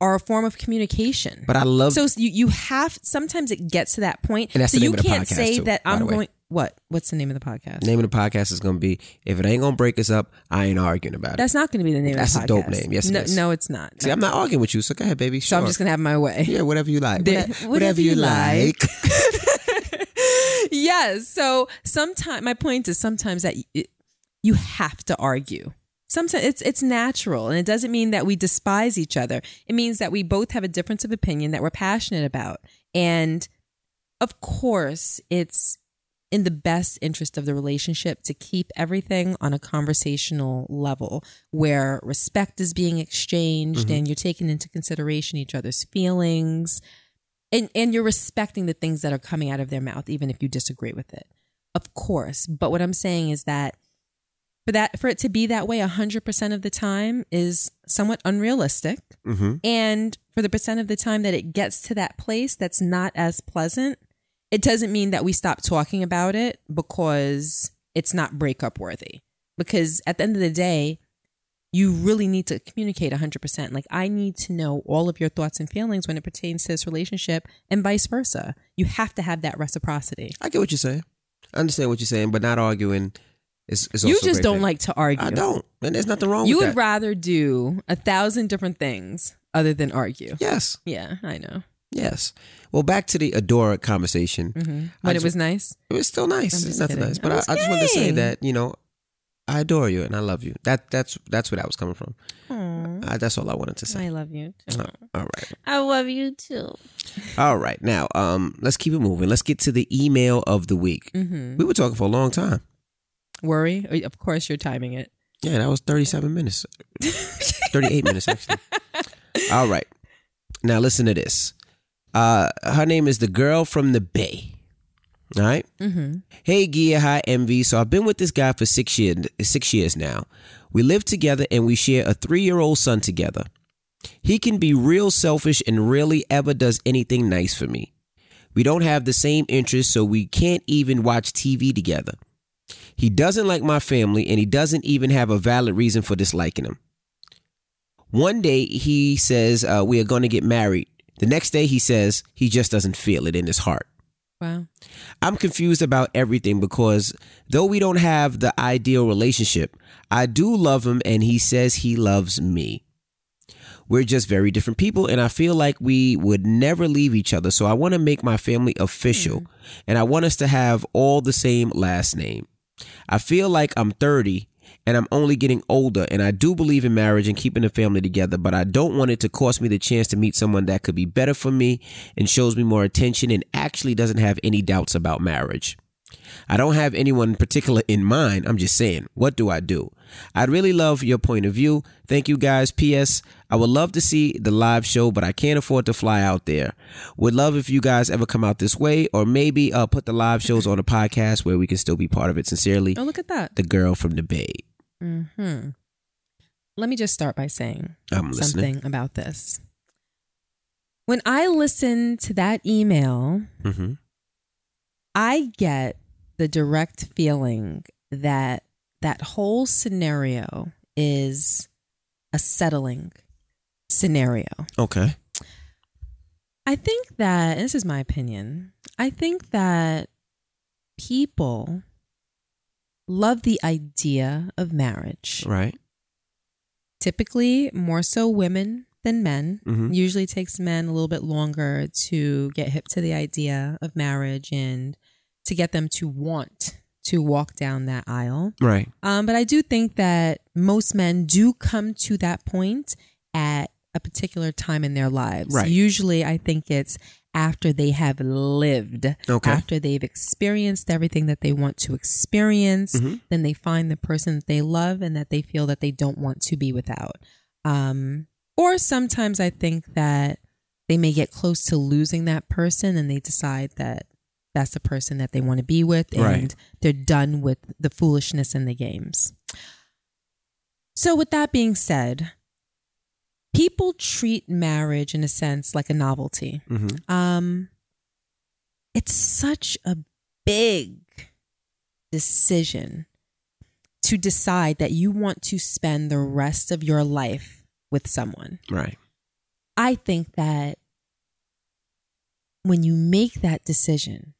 are a form of communication. But I love... So you, you have... Sometimes it gets to that point. And that's so the name of the podcast, too. So you can't say too, that I'm going... What? What's the name of the podcast? The name of the podcast is going to be, if it ain't going to break us up, I ain't arguing about it. That's not going to be the name that's of the podcast. That's a dope name. Yes, it no, is. No, it's not. See, I'm not arguing with you, so go ahead, baby. Sure. So I'm just going to have my way. Yeah, whatever you like. Whatever, whatever, whatever you like. like. Yes. So sometimes... My point is sometimes that it, you have to argue. Sometimes it's it's natural, and it doesn't mean that we despise each other. It means that we both have a difference of opinion that we're passionate about. And of course, it's in the best interest of the relationship to keep everything on a conversational level where respect is being exchanged mm-hmm. and you're taking into consideration each other's feelings and, and you're respecting the things that are coming out of their mouth, even if you disagree with it. Of course. But what I'm saying is that For that, for it to be that way one hundred percent of the time is somewhat unrealistic. Mm-hmm. And for the percent of the time that it gets to that place that's not as pleasant, it doesn't mean that we stop talking about it because it's not breakup worthy. Because at the end of the day, you really need to communicate one hundred percent. Like, I need to know all of your thoughts and feelings when it pertains to this relationship and vice versa. You have to have that reciprocity. I get what you're saying. I understand what you're saying, but not arguing... It's, it's you just don't thing. like to argue. I don't. And there's nothing wrong you with that. You would rather do a thousand different things other than argue. Yes. Yeah, I know. Yes. Well, back to the Adora conversation. Mm-hmm. But just, it was nice? It was still nice. It's nothing kidding. nice. But I, I just wanted to say that, you know, I adore you and I love you. That That's that's where that was coming from. I, that's all I wanted to say. I love you too. Uh, all right. I love you too. All right. Now, um, let's keep it moving. Let's get to the email of the week. Mm-hmm. We were talking for a long time. Worry? Of course you're timing it. Yeah, that was thirty-seven minutes. thirty-eight minutes, actually. All right. Now, listen to this. Uh, her name is the girl from the Bay. All right? Mm-hmm. Hey, Gia. Hi, Envy. So I've been with this guy for six years, six years now. We live together and we share a three-year-old son together. He can be real selfish and rarely ever does anything nice for me. We don't have the same interests, so we can't even watch T V together. He doesn't like my family, and he doesn't even have a valid reason for disliking him. One day, he says, uh, we are going to get married. The next day, he says he just doesn't feel it in his heart. Wow. I'm confused about everything because though we don't have the ideal relationship, I do love him, and he says he loves me. We're just very different people, and I feel like we would never leave each other, so I want to make my family official, mm. and I want us to have all the same last name. I feel like I'm thirty and I'm only getting older, and I do believe in marriage and keeping the family together, but I don't want it to cost me the chance to meet someone that could be better for me and shows me more attention and actually doesn't have any doubts about marriage. I don't have anyone in particular in mind. I'm just saying, what do I do? I'd really love your point of view. Thank you, guys. P S. I would love to see the live show, but I can't afford to fly out there. Would love if you guys ever come out this way, or maybe uh, put the live shows on a podcast where we can still be part of it. Sincerely. Oh, look at that. The girl from the Bay. Mm-hmm. Let me just start by saying I'm listening. something about this. When I listen to that email, mm-hmm. I get the direct feeling that that whole scenario is a settling scenario. Okay. I think that, and this is my opinion, I think that people love the idea of marriage. Right. Typically more so women than men. Mm-hmm. Usually takes men a little bit longer to get hip to the idea of marriage and to get them to want to walk down that aisle. Right. Um, but I do think that most men do come to that point at a particular time in their lives. Right. Usually I think it's after they have lived, okay. after they've experienced everything that they want to experience, mm-hmm. then they find the person that they love and that they feel that they don't want to be without. Um, or sometimes I think that they may get close to losing that person and they decide that that's the person that they want to be with, and right. they're done with the foolishness and the games. So with that being said, people treat marriage in a sense like a novelty. Mm-hmm. Um, it's such a big decision to decide that you want to spend the rest of your life with someone. Right. I think that when you make that decision,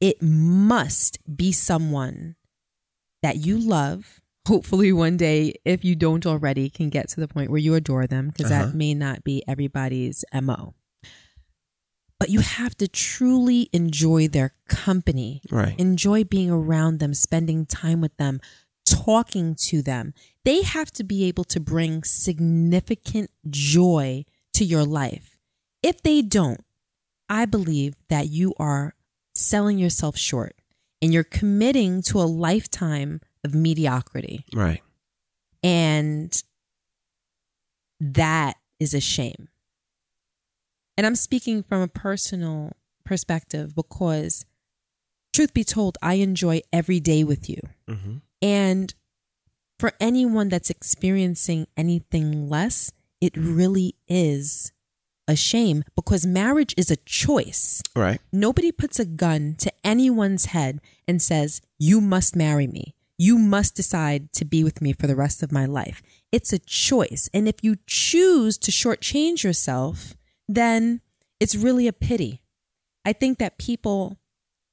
it must be someone that you love. Hopefully one day, if you don't already, can get to the point where you adore them, because uh-huh. that may not be everybody's M O. But you have to truly enjoy their company, right. enjoy being around them, spending time with them, talking to them. They have to be able to bring significant joy to your life. If they don't, I believe that you are selling yourself short and you're committing to a lifetime of mediocrity. Right. And that is a shame. And I'm speaking from a personal perspective because, truth be told, I enjoy every day with you. Mm-hmm. And for anyone that's experiencing anything less, it really is a shame, because marriage is a choice. Right. Nobody puts a gun to anyone's head and says, you must marry me. You must decide to be with me for the rest of my life. It's a choice. And if you choose to shortchange yourself, then it's really a pity. I think that people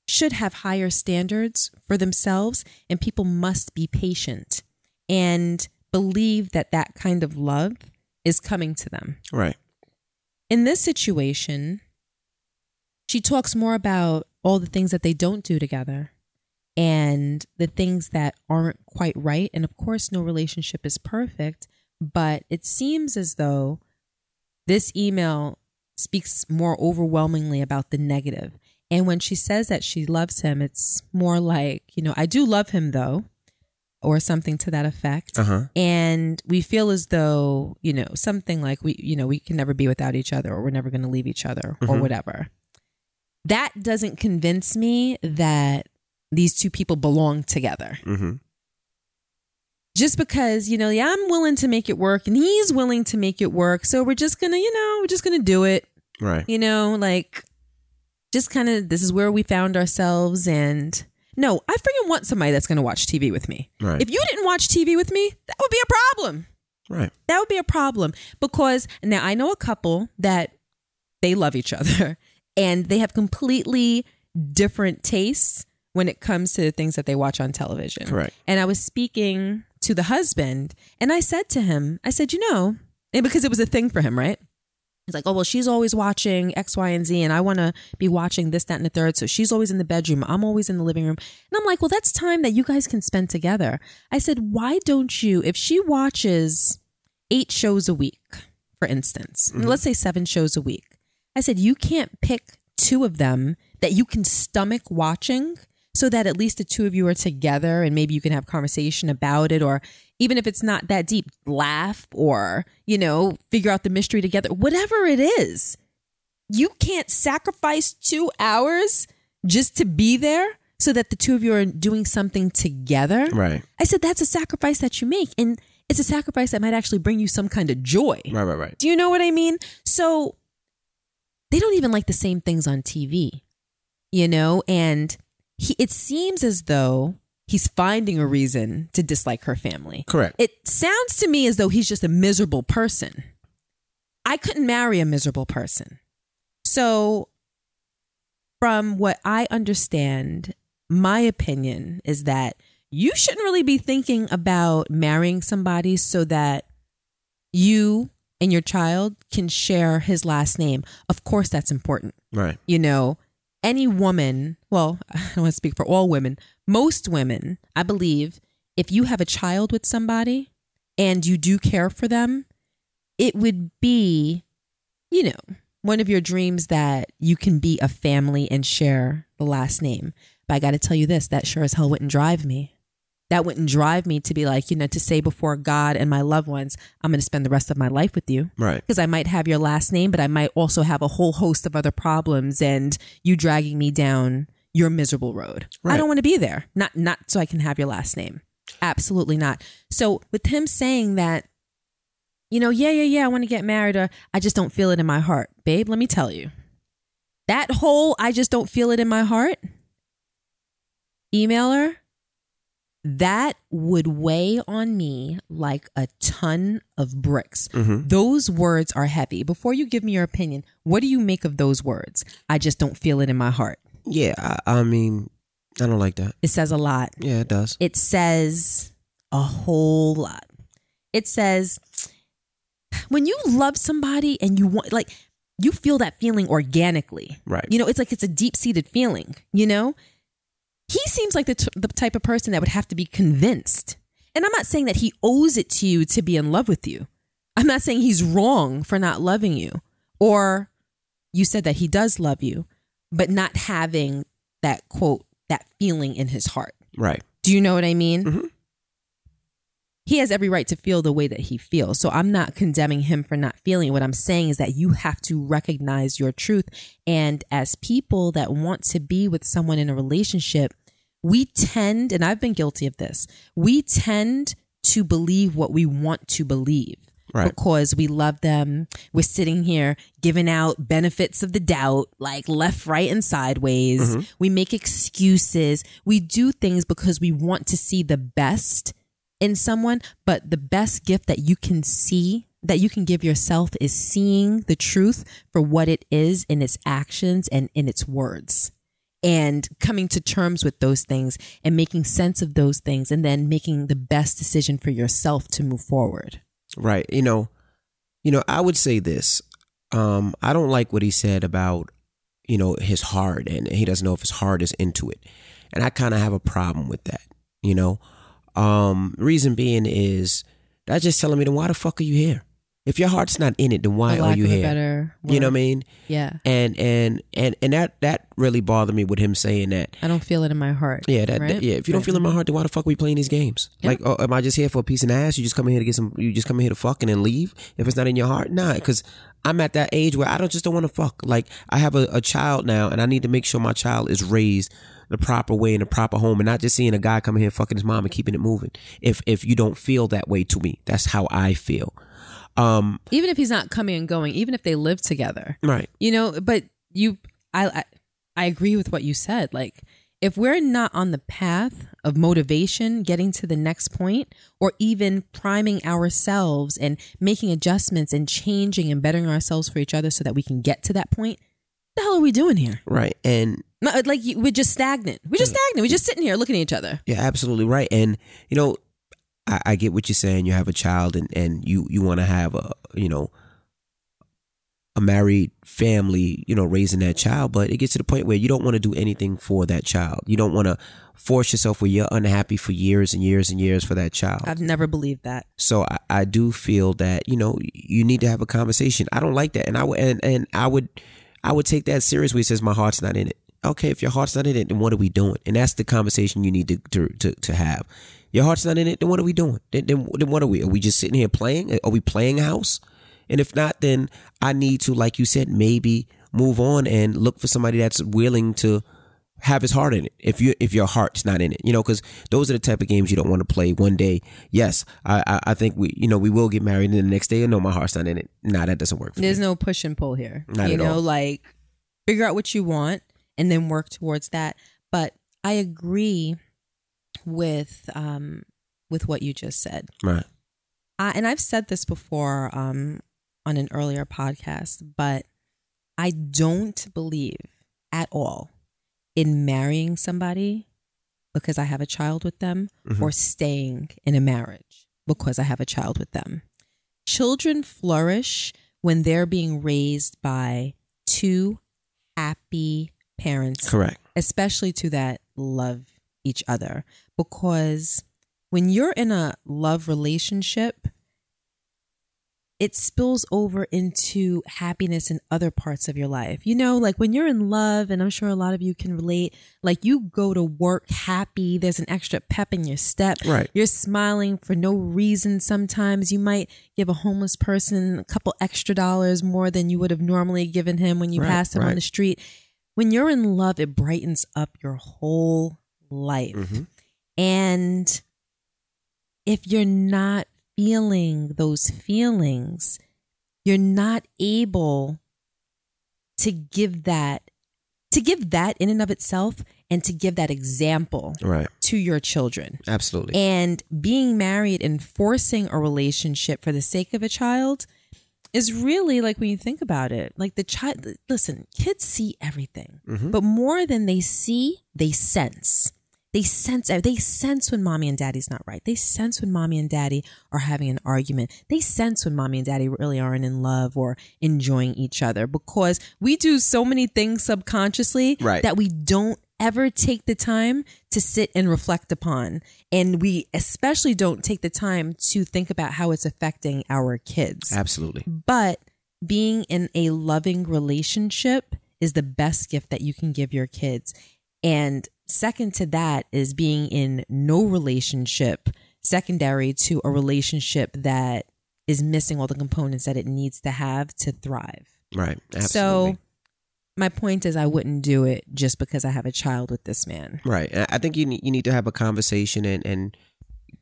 should have higher standards for themselves, and people must be patient and believe that that kind of love is coming to them. Right. In this situation, she talks more about all the things that they don't do together and the things that aren't quite right. And of course, no relationship is perfect, but it seems as though this email speaks more overwhelmingly about the negative. And when she says that she loves him, it's more like, you know, I do love him though, or something to that effect. Uh-huh. And we feel as though, you know, something like we, you know, we can never be without each other, or we're never going to leave each other, mm-hmm. or whatever. That doesn't convince me that these two people belong together. Mm-hmm. Just because, you know, yeah, I'm willing to make it work and he's willing to make it work. So we're just going to, you know, we're just going to do it. Right. You know, like just kind of, this is where we found ourselves. And no, I freaking want somebody that's going to watch T V with me. Right. If you didn't watch T V with me, that would be a problem. Right. That would be a problem, because now I know a couple that they love each other and they have completely different tastes when it comes to the things that they watch on television. Correct. And I was speaking to the husband and I said to him, I said, you know, and because it was a thing for him, right? He's like, oh, well, she's always watching X, Y, and Z, and I want to be watching this, that, and the third. So she's always in the bedroom. I'm always in the living room. And I'm like, well, that's time that you guys can spend together. I said, why don't you, if she watches eight shows a week, for instance, mm-hmm. let's say seven shows a week. I said, you can't pick two of them that you can stomach watching, so that at least the two of you are together and maybe you can have conversation about it, or even if it's not that deep, laugh, or, you know, figure out the mystery together, whatever it is. You can't sacrifice two hours just to be there so that the two of you are doing something together. Right. I said, that's a sacrifice that you make, and it's a sacrifice that might actually bring you some kind of joy. Right, right, right. Do you know what I mean? So they don't even like the same things on T V, you know, and He, it seems as though he's finding a reason to dislike her family. Correct. It sounds to me as though he's just a miserable person. I couldn't marry a miserable person. So from what I understand, my opinion is that you shouldn't really be thinking about marrying somebody so that you and your child can share his last name, of course that's important. Right. You know, any woman, well, I don't want to speak for all women, most women, I believe, if you have a child with somebody and you do care for them, it would be, you know, one of your dreams that you can be a family and share the last name. But I got to tell you this, that sure as hell wouldn't drive me. That wouldn't drive me to be like, you know, to say before God and my loved ones, I'm going to spend the rest of my life with you. Right. Because I might have your last name, but I might also have a whole host of other problems and you dragging me down your miserable road. Right. I don't want to be there. Not, not so I can have your last name. Absolutely not. So with him saying that, you know, yeah, yeah, yeah, I want to get married, or I just don't feel it in my heart. Babe, let me tell you, that whole I just don't feel it in my heart, email her. That would weigh on me like a ton of bricks. Mm-hmm. Those words are heavy. Before you give me your opinion, what do you make of those words? I just don't feel it in my heart. Yeah, I, I mean, I don't like that. It says a lot. Yeah, it does. It says a whole lot. It says, when you love somebody and you want, like, you feel that feeling organically. Right. You know, it's like it's a deep-seated feeling, you know? He seems like the t- the type of person that would have to be convinced. And I'm not saying that he owes it to you to be in love with you. I'm not saying he's wrong for not loving you. Or you said that he does love you, but not having that, quote, that feeling in his heart. Right. Do you know what I mean? Mm-hmm. He has every right to feel the way that he feels. So I'm not condemning him for not feeling. What I'm saying is that you have to recognize your truth. And as people that want to be with someone in a relationship, we tend, and I've been guilty of this, we tend to believe what we want to believe. Right. Because we love them. We're sitting here giving out benefits of the doubt, like left, right, and sideways. Mm-hmm. We make excuses. We do things because we want to see the best in someone, but the best gift that you can see, that you can give yourself, is seeing the truth for what it is in its actions and in its words, and coming to terms with those things and making sense of those things, and then making the best decision for yourself to move forward. Right. You know, you know, I would say this. Um, I don't like what he said about, you know, his heart, and he doesn't know if his heart is into it. And I kind of have a problem with that, you know. Um, reason being is that's just telling me, then why the fuck are you here? If your heart's not in it, then why are you here? You know what I mean? Yeah. And and and and that that really bothered me with him saying that. I don't feel it in my heart. Yeah. That, right? that yeah. If you right. don't feel it in my heart, then why the fuck are we playing these games? Yeah. Like, oh, am I just here for a piece of ass? You just come in here to get some. You just come in here to fuck and then leave. If it's not in your heart, nah. Because I'm at that age where I don't just don't want to fuck. Like, I have a, a child now, and I need to make sure my child is raised the proper way in the proper home, and not just seeing a guy come in here fucking his mom and keeping it moving. If if you don't feel that way to me, that's how I feel. Um, even if he's not coming and going, even if they live together, right? You know, but you, I, I, I agree with what you said. Like, if we're not on the path of motivation, getting to the next point, or even priming ourselves and making adjustments and changing and bettering ourselves for each other so that we can get to that point, what the hell are we doing here? Right. And not, like, we're just stagnant. We're just stagnant. We're just sitting here looking at each other. Yeah, absolutely right. And, you know, I, I get what you're saying. You have a child, and, and you, you want to have a, you know, a married family, you know, raising that child. But it gets to the point where you don't want to do anything for that child. You don't want to force yourself where you're unhappy for years and years and years for that child. I've never believed that. So I, I do feel that, you know, you need to have a conversation. I don't like that. And I, and, and I would... I would take that seriously. It says my heart's not in it. Okay, if your heart's not in it, then what are we doing? And that's the conversation you need to to, to, to have. Your heart's not in it, then what are we doing? Then, then, then what are we? Are we just sitting here playing? Are we playing house? And if not, then I need to, like you said, maybe move on and look for somebody that's willing to have his heart in it. If you if your heart's not in it, you know, because those are the type of games you don't want to play. One day, yes, I, I I think we you know we will get married, and the next day, no, my heart's not in it. Nah, that doesn't work for There's me. No push and pull here. Not you know, all. Like, figure out what you want and then work towards that. But I agree with um with what you just said. Right. I, and I've said this before um on an earlier podcast, but I don't believe at all in marrying somebody because I have a child with them, mm-hmm. or staying in a marriage because I have a child with them. Children flourish when they're being raised by two happy parents. Correct. Especially two that love each other. Because when you're in a love relationship, it spills over into happiness in other parts of your life. You know, like when you're in love, and I'm sure a lot of you can relate, like you go to work happy. There's an extra pep in your step. Right. You're smiling for no reason. Sometimes you might give a homeless person a couple extra dollars more than you would have normally given him when you right, passed him right. on the street. When you're in love, it brightens up your whole life. Mm-hmm. And if you're not feeling those feelings, you're not able to give that, to give that in and of itself, and to give that example right. to your children. Absolutely. And being married and forcing a relationship for the sake of a child is really, like, when you think about it, like the child, listen, kids see everything, mm-hmm. but more than they see, they sense. They sense they sense when mommy and daddy's not right. They sense when mommy and daddy are having an argument. They sense when mommy and daddy really aren't in love or enjoying each other, because we do so many things subconsciously right. that we don't ever take the time to sit and reflect upon. And we especially don't take the time to think about how it's affecting our kids. Absolutely. But being in a loving relationship is the best gift that you can give your kids. And second to that is being in no relationship, secondary to a relationship that is missing all the components that it needs to have to thrive. Right. Absolutely. So my point is, I wouldn't do it just because I have a child with this man. Right. I think you need, you need to have a conversation and, and,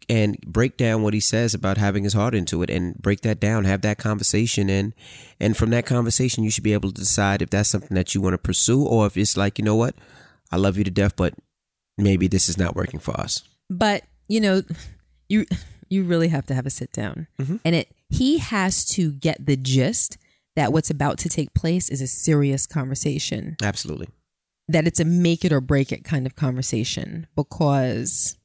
and break down what he says about having his heart into it, and break that down, have that conversation. And, and from that conversation, you should be able to decide if that's something that you want to pursue, or if it's like, you know what? I love you to death, but maybe this is not working for us. But, you know, you you really have to have a sit down. Mm-hmm. And it he has to get the gist that what's about to take place is a serious conversation. Absolutely. That it's a make it or break it kind of conversation, because,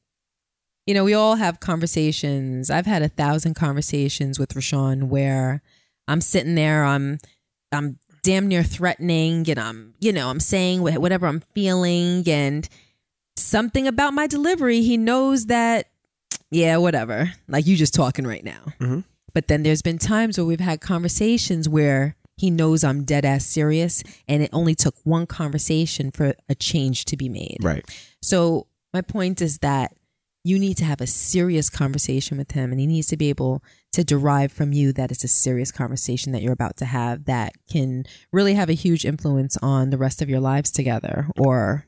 you know, we all have conversations. I've had a thousand conversations with Rashawn where I'm sitting there, I'm I'm damn near threatening, and I'm, you know, I'm saying whatever I'm feeling, and something about my delivery, he knows that, yeah, whatever, like you just talking right now. Mm-hmm. But then there's been times where we've had conversations where he knows I'm dead ass serious, and it only took one conversation for a change to be made. Right. So my point is that you need to have a serious conversation with him, and he needs to be able to derive from you that it's a serious conversation that you're about to have that can really have a huge influence on the rest of your lives together, or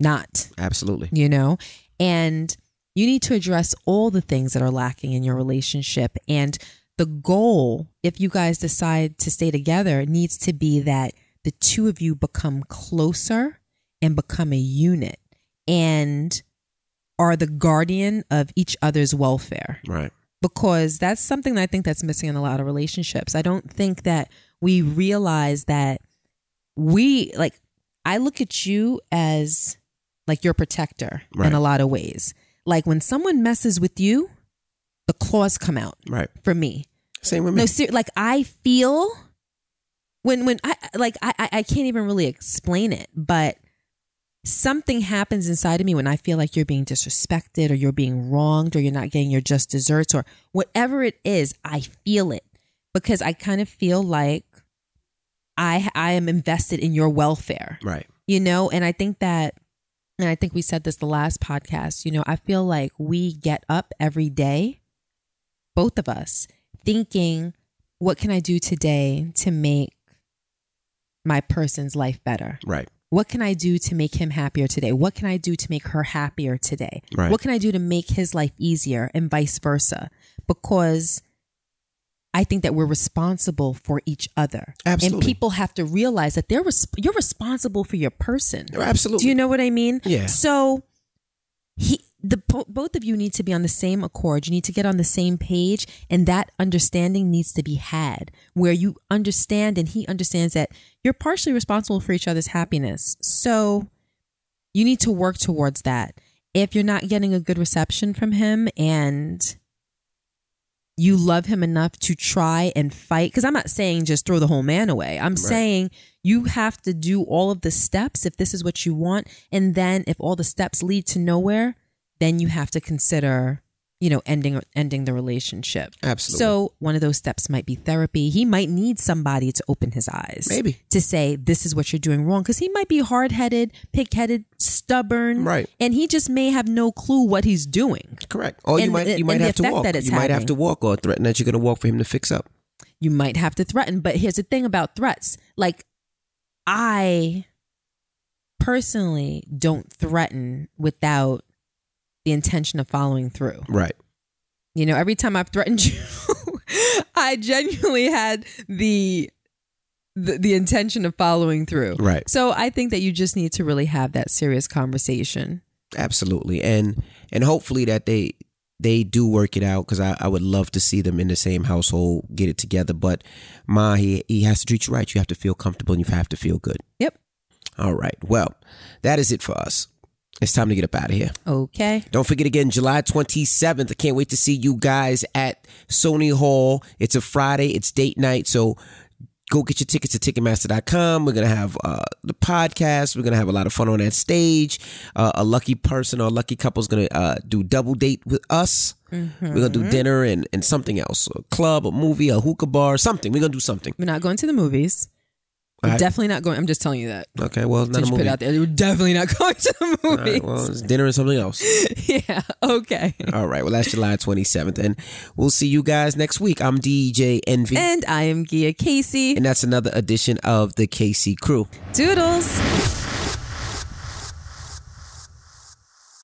not. Absolutely. You know, and you need to address all the things that are lacking in your relationship. And the goal, if you guys decide to stay together, needs to be that the two of you become closer and become a unit, and are the guardian of each other's welfare. Right. Because that's something that I think that's missing in a lot of relationships. I don't think that we realize that we, like, I look at you as like your protector right. in a lot of ways. Like when someone messes with you, the claws come out right. for me. Same with me. No, ser- like I feel when, when I, like, I, I can't even really explain it, but something happens inside of me when I feel like you're being disrespected, or you're being wronged, or you're not getting your just desserts, or whatever it is, I feel it, because I kind of feel like I I am invested in your welfare. Right. You know, and I think that, and I think we said this the last podcast, you know, I feel like we get up every day, both of us, thinking, what can I do today to make my person's life better? Right. What can I do to make him happier today? What can I do to make her happier today? Right. What can I do to make his life easier, and vice versa? Because I think that we're responsible for each other. Absolutely. And people have to realize that they're res- you're responsible for your person. Absolutely. Do you know what I mean? Yeah. So he, the both of you need to be on the same accord. You need to get on the same page, and that understanding needs to be had, where you understand and he understands that you're partially responsible for each other's happiness. So you need to work towards that. If you're not getting a good reception from him, and you love him enough to try and fight. Because I'm not saying just throw the whole man away. I'm right. saying you have to do all of the steps if this is what you want. And then if all the steps lead to nowhere, then you have to consider, you know, ending ending the relationship. Absolutely. So one of those steps might be therapy. He might need somebody to open his eyes. Maybe. To say, this is what you're doing wrong. Because he might be hard-headed, pig-headed, stubborn. Right. And he just may have no clue what he's doing. Correct. Or and, you might, you might have to walk. You might have to walk or threaten that you're going to walk for him to fix up. You might have to threaten. But here's the thing about threats. Like, I personally don't threaten without the intention of following through. Right. You know, every time I've threatened you, I genuinely had the, the the intention of following through. Right. So I think that you just need to really have that serious conversation. Absolutely. And and hopefully that they they do work it out, because I, I would love to see them in the same household, get it together. But Ma, he, he has to treat you right. You have to feel comfortable and you have to feel good. Yep. All right. Well, that is it for us. It's time to get up out of here. Okay. Don't forget again, July twenty-seventh. I can't wait to see you guys at Sony Hall. It's a Friday. It's date night. So go get your tickets at Ticketmaster dot com. We're going to have uh, the podcast. We're going to have a lot of fun on that stage. Uh, a lucky person or a lucky couple is going to uh, do double date with us. Mm-hmm. We're going to do dinner and, and something else. A club, a movie, a hookah bar, something. We're going to do something. We're not going to the movies. We're right. definitely not going. I'm just telling you that. Okay, well, it's not a movie. Put it out there. We're definitely not going to the movies. All right, well, it's dinner and something else. Yeah, okay. All right, well, that's July twenty-seventh. And we'll see you guys next week. I'm D J Envy. And I am Gia Casey. And that's another edition of the Casey Crew. Doodles.